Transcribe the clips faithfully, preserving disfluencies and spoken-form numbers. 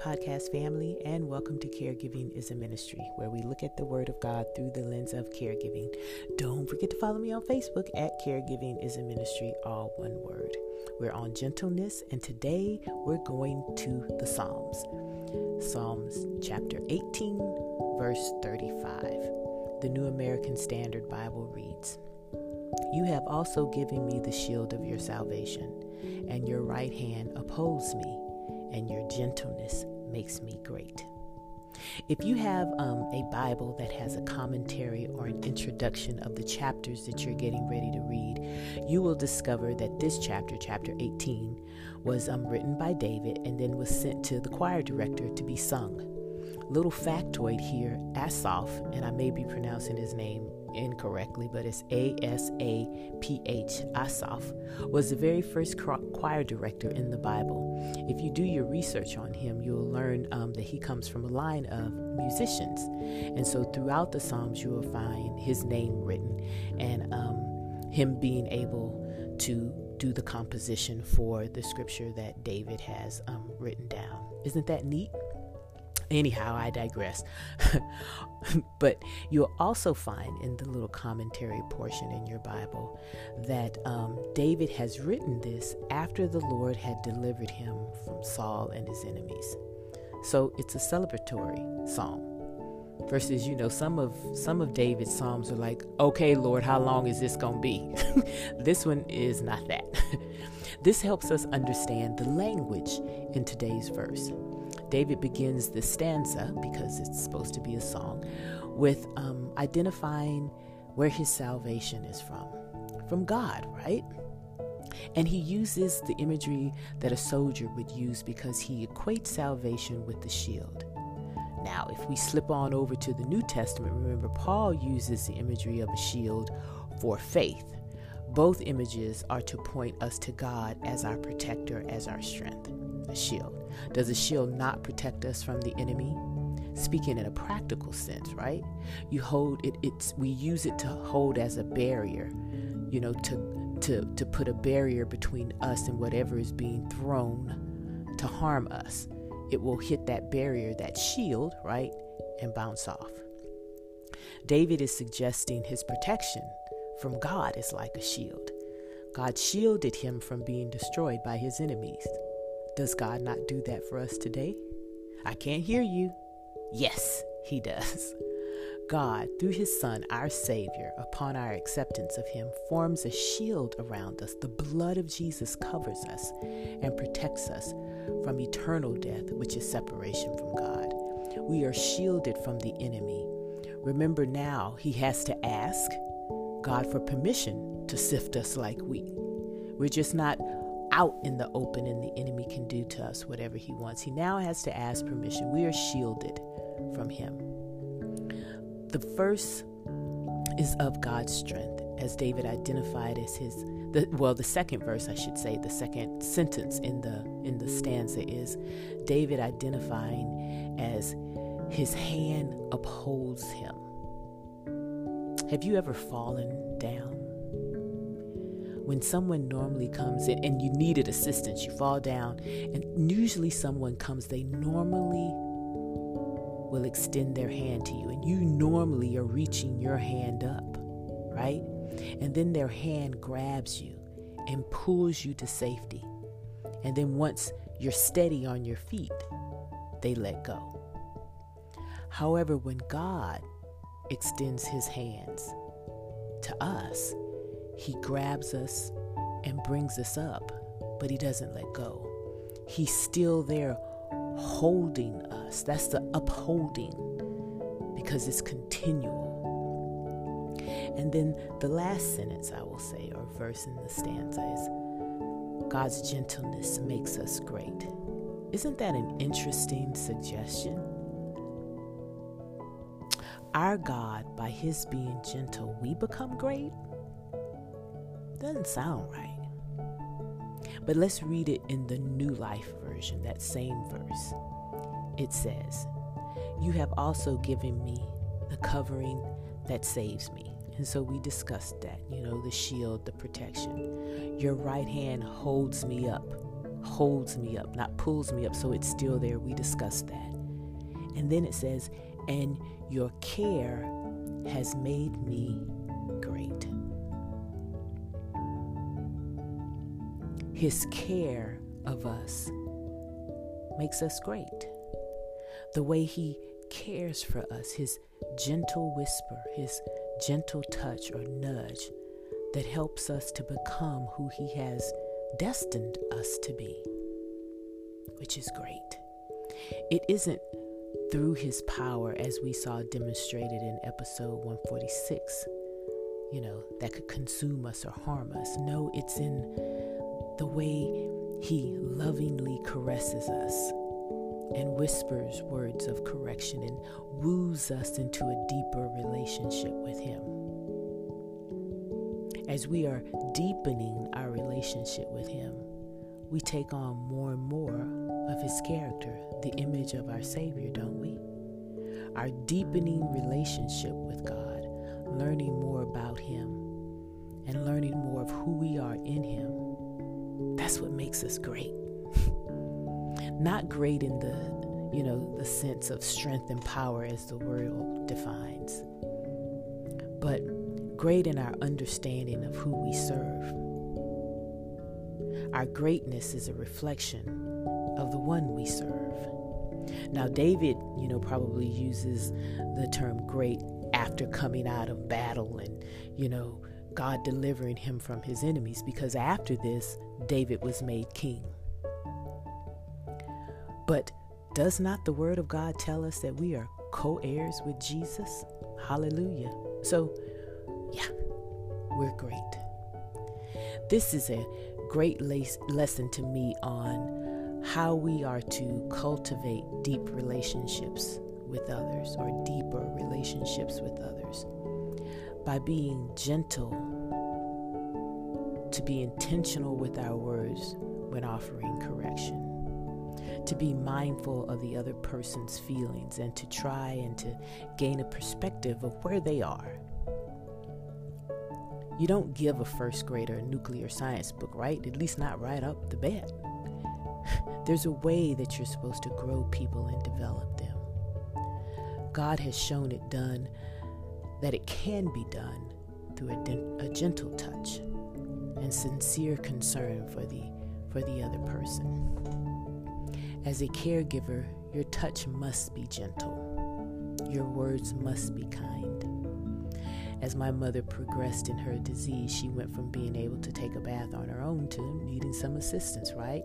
my podcast family, and welcome to Caregiving is a Ministry, where we look at the Word of God through the lens of caregiving. Don't forget to follow me on Facebook at Caregiving is a Ministry, all one word. We're on gentleness, and today we're going to the Psalms. Psalms chapter eighteen, verse thirty-five. The New American Standard Bible reads, "You have also given me the shield of your salvation, and your right hand upholds me, and your gentleness makes me great." If you have um, a Bible that has a commentary or an introduction of the chapters that you're getting ready to read, you will discover that this chapter, chapter eighteen, was um, written by David and then was sent to the choir director to be sung. Little factoid here, Asaph, and I may be pronouncing his name incorrectly, but it's A S A P H, Asaph, was the very first choir director in the Bible. If you do your research on him, you'll learn um, that he comes from a line of musicians. And so throughout the Psalms, you will find his name written and um, him being able to do the composition for the scripture that David has um, written down. Isn't that neat? Anyhow, I digress. But you'll also find in the little commentary portion in your Bible that um, David has written this after the Lord had delivered him from Saul and his enemies. So it's a celebratory psalm. Versus, you know, some of some of David's psalms are like, "Okay, Lord, how long is this going to be?" This one is not that. This helps us understand the language in today's verse. David begins the stanza, because it's supposed to be a song, with um, identifying where his salvation is from, from God, right? And he uses the imagery that a soldier would use because he equates salvation with the shield. Now, if we slip on over to the New Testament, remember Paul uses the imagery of a shield for faith. Both images are to point us to God as our protector, as our strength, a shield. Does a shield not protect us from the enemy? Speaking in a practical sense, right? You hold it, it's we use it to hold as a barrier, you know, to to to put a barrier between us and whatever is being thrown to harm us. It will hit that barrier, that shield, right, and bounce off. David is suggesting his protection from God is like a shield. God shielded him from being destroyed by his enemies. Does God not do that for us today? I can't hear you. Yes, he does. God, through his Son, our Savior, upon our acceptance of him, forms a shield around us. The blood of Jesus covers us and protects us from eternal death, which is separation from God. We are shielded from the enemy. Remember now, he has to ask God for permission to sift us like wheat. We're just not out in the open, and the enemy can do to us whatever he wants. He now has to ask permission. We are shielded from him. The first is of God's strength, as David identified as his, the, well, the second verse, I should say, the second sentence in the in the stanza is David identifying as his hand upholds him. Have you ever fallen down? When someone normally comes in and you needed assistance, you fall down, and usually someone comes, they normally will extend their hand to you, and you normally are reaching your hand up, right? And then their hand grabs you and pulls you to safety. And then once you're steady on your feet, they let go. However, when God extends his hands to us, he grabs us and brings us up, but he doesn't let go. He's still there holding us. That's the upholding, because it's continual. And then the last sentence I will say, or verse in the stanza, is God's gentleness makes us great. Isn't that an interesting suggestion? Our God, by his being gentle, we become great? Doesn't sound right. But let's read it in the New Life Version, that same verse. It says, "You have also given me the covering that saves me." And so we discussed that, you know, the shield, the protection. "Your right hand holds me up." holds me up, not pulls me up, so it's still there. We discussed that. And then it says, and your care has made me great. His care of us makes us great. The way he cares for us, his gentle whisper, his gentle touch or nudge that helps us to become who he has destined us to be, which is great. It isn't through his power, as we saw demonstrated in episode one forty-six, you know, that could consume us or harm us. No, it's in the way he lovingly caresses us and whispers words of correction and woos us into a deeper relationship with him. As we are deepening our relationship with him, we take on more and more of his character, the image of our Savior, don't we? Our deepening relationship with God, learning more about him, and learning more of who we are in him, that's what makes us great. Not great in the, you know, the sense of strength and power as the world defines, but great in our understanding of who we serve. Our greatness is a reflection of the one we serve. Now, David, you know, probably uses the term great after coming out of battle and, you know, God delivering him from his enemies, because after this, David was made king. But does not the word of God tell us that we are co-heirs with Jesus? Hallelujah. So, yeah, we're great. This is a great les- lesson to me on how we are to cultivate deep relationships with others, or deeper relationships with others, by being gentle, to be intentional with our words when offering correction, to be mindful of the other person's feelings, and to try and to gain a perspective of where they are. You don't give a first grader a nuclear science book, right? At least not right up the bat. There's a way that you're supposed to grow people and develop them. God has shown it done, that it can be done through a, de- a gentle touch and sincere concern for the, for the other person. As a caregiver, your touch must be gentle. Your words must be kind. As my mother progressed in her disease, she went from being able to take a bath on her own to needing some assistance, right?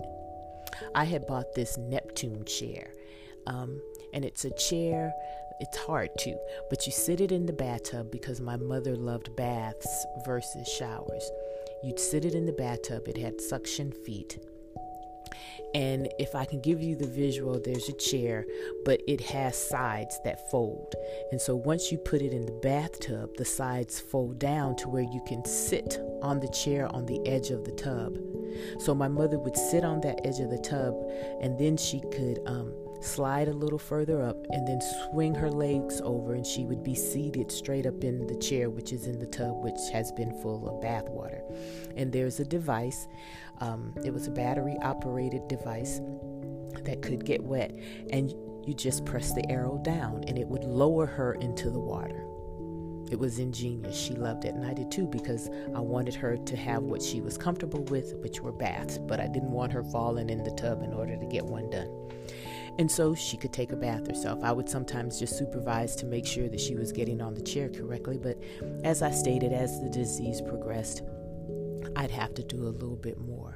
I had bought this Neptune chair, um, and it's a chair, it's hard to, but you sit it in the bathtub, because my mother loved baths versus showers. You'd sit it in the bathtub, it had suction feet. And if I can give you the visual, there's a chair, but it has sides that fold. And so once you put it in the bathtub, the sides fold down to where you can sit on the chair on the edge of the tub. So my mother would sit on that edge of the tub, and then she could um, slide a little further up and then swing her legs over, and she would be seated straight up in the chair, which is in the tub, which has been full of bath water. And there's a device. Um, it was a battery operated device that could get wet, and you just press the arrow down and it would lower her into the water. It was ingenious. She loved it, and I did too, because I wanted her to have what she was comfortable with, which were baths, but I didn't want her falling in the tub in order to get one done. And so she could take a bath herself. I would sometimes just supervise to make sure that she was getting on the chair correctly. But as I stated, as the disease progressed, I'd have to do a little bit more.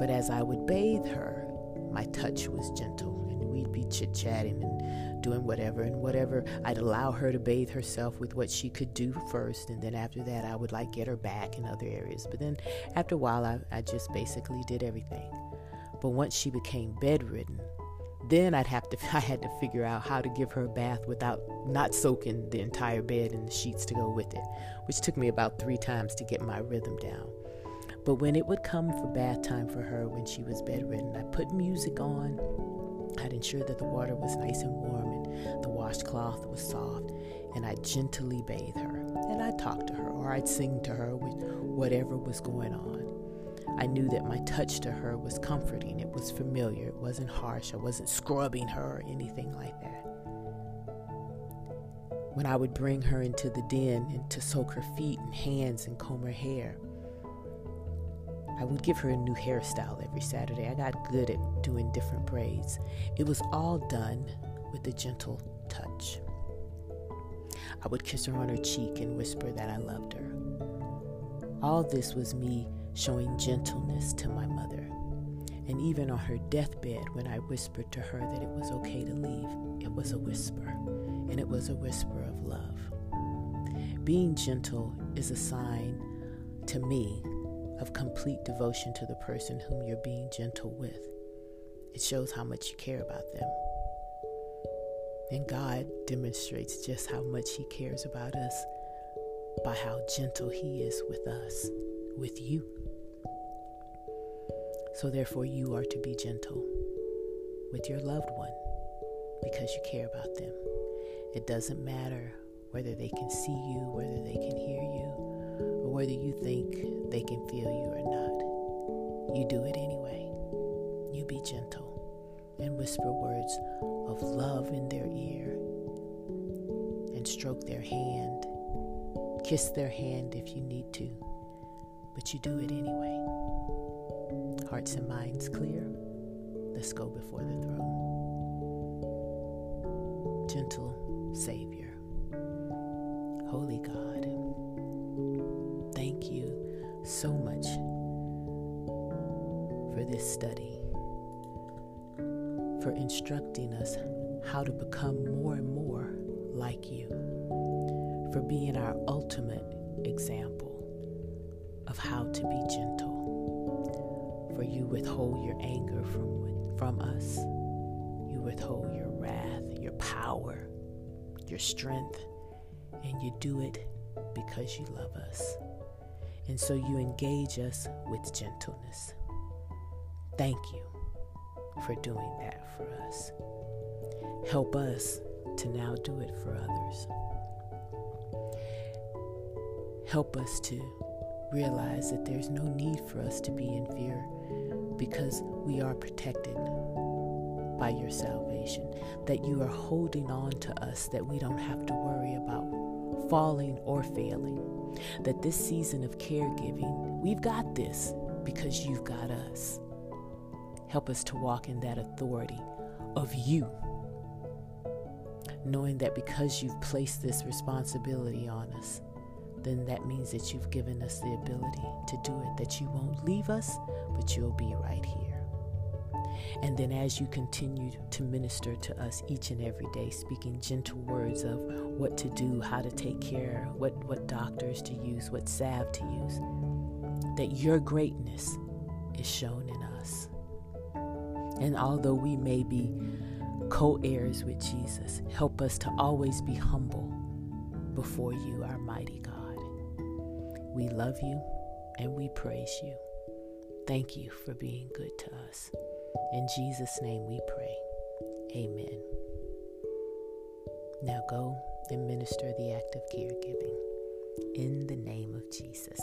But as I would bathe her, my touch was gentle, and we'd be chit-chatting and doing whatever and whatever. I'd allow her to bathe herself with what she could do first, and then after that, I would like get her back in other areas. But then after a while, I, I just basically did everything. But once she became bedridden, then I'd have to, I had to figure out how to give her a bath without not soaking the entire bed and the sheets to go with it, which took me about three times to get my rhythm down. But when it would come for bath time for her, when she was bedridden, I put music on. I'd ensure that the water was nice and warm and the washcloth was soft, and I'd gently bathe her, and I'd talk to her, or I'd sing to her with whatever was going on. I knew that my touch to her was comforting. It was familiar. It wasn't harsh. I wasn't scrubbing her or anything like that. When I would bring her into the den and to soak her feet and hands and comb her hair, I would give her a new hairstyle every Saturday. I got good at doing different braids. It was all done with a gentle touch. I would kiss her on her cheek and whisper that I loved her. All this was me showing gentleness to my mother. And even on her deathbed, when I whispered to her that it was okay to leave, it was a whisper, and it was a whisper of love. Being gentle is a sign to me of complete devotion to the person whom you're being gentle with. It shows how much you care about them. And God demonstrates just how much He cares about us by how gentle He is with us, with you. So therefore, you are to be gentle with your loved one because you care about them. It doesn't matter whether they can see you, whether they can hear you, whether you think they can feel you or not. You do it anyway. You be gentle and whisper words of love in their ear and stroke their hand. Kiss their hand if you need to, but you do it anyway. Hearts and minds clear. Let's go before the throne. Gentle Savior, Holy God, thank you so much for this study, for instructing us how to become more and more like you, for being our ultimate example of how to be gentle. For you withhold your anger from, from us. You withhold your wrath, your power, your strength, and you do it because you love us. And so you engage us with gentleness. Thank you for doing that for us. Help us to now do it for others. Help us to realize that there's no need for us to be in fear because we are protected by your salvation, that you are holding on to us, that we don't have to worry about falling or failing. That this season of caregiving, we've got this because you've got us. Help us to walk in that authority of you, knowing that because you've placed this responsibility on us, then that means that you've given us the ability to do it, that you won't leave us, but you'll be right here. And then as you continue to minister to us each and every day, speaking gentle words of what to do, how to take care, what, what doctors to use, what salve to use, that your greatness is shown in us. And although we may be co-heirs with Jesus, help us to always be humble before you, our mighty God. We love you and we praise you. Thank you for being good to us. In Jesus' name we pray. Amen. Now go and minister the act of caregiving in the name of Jesus.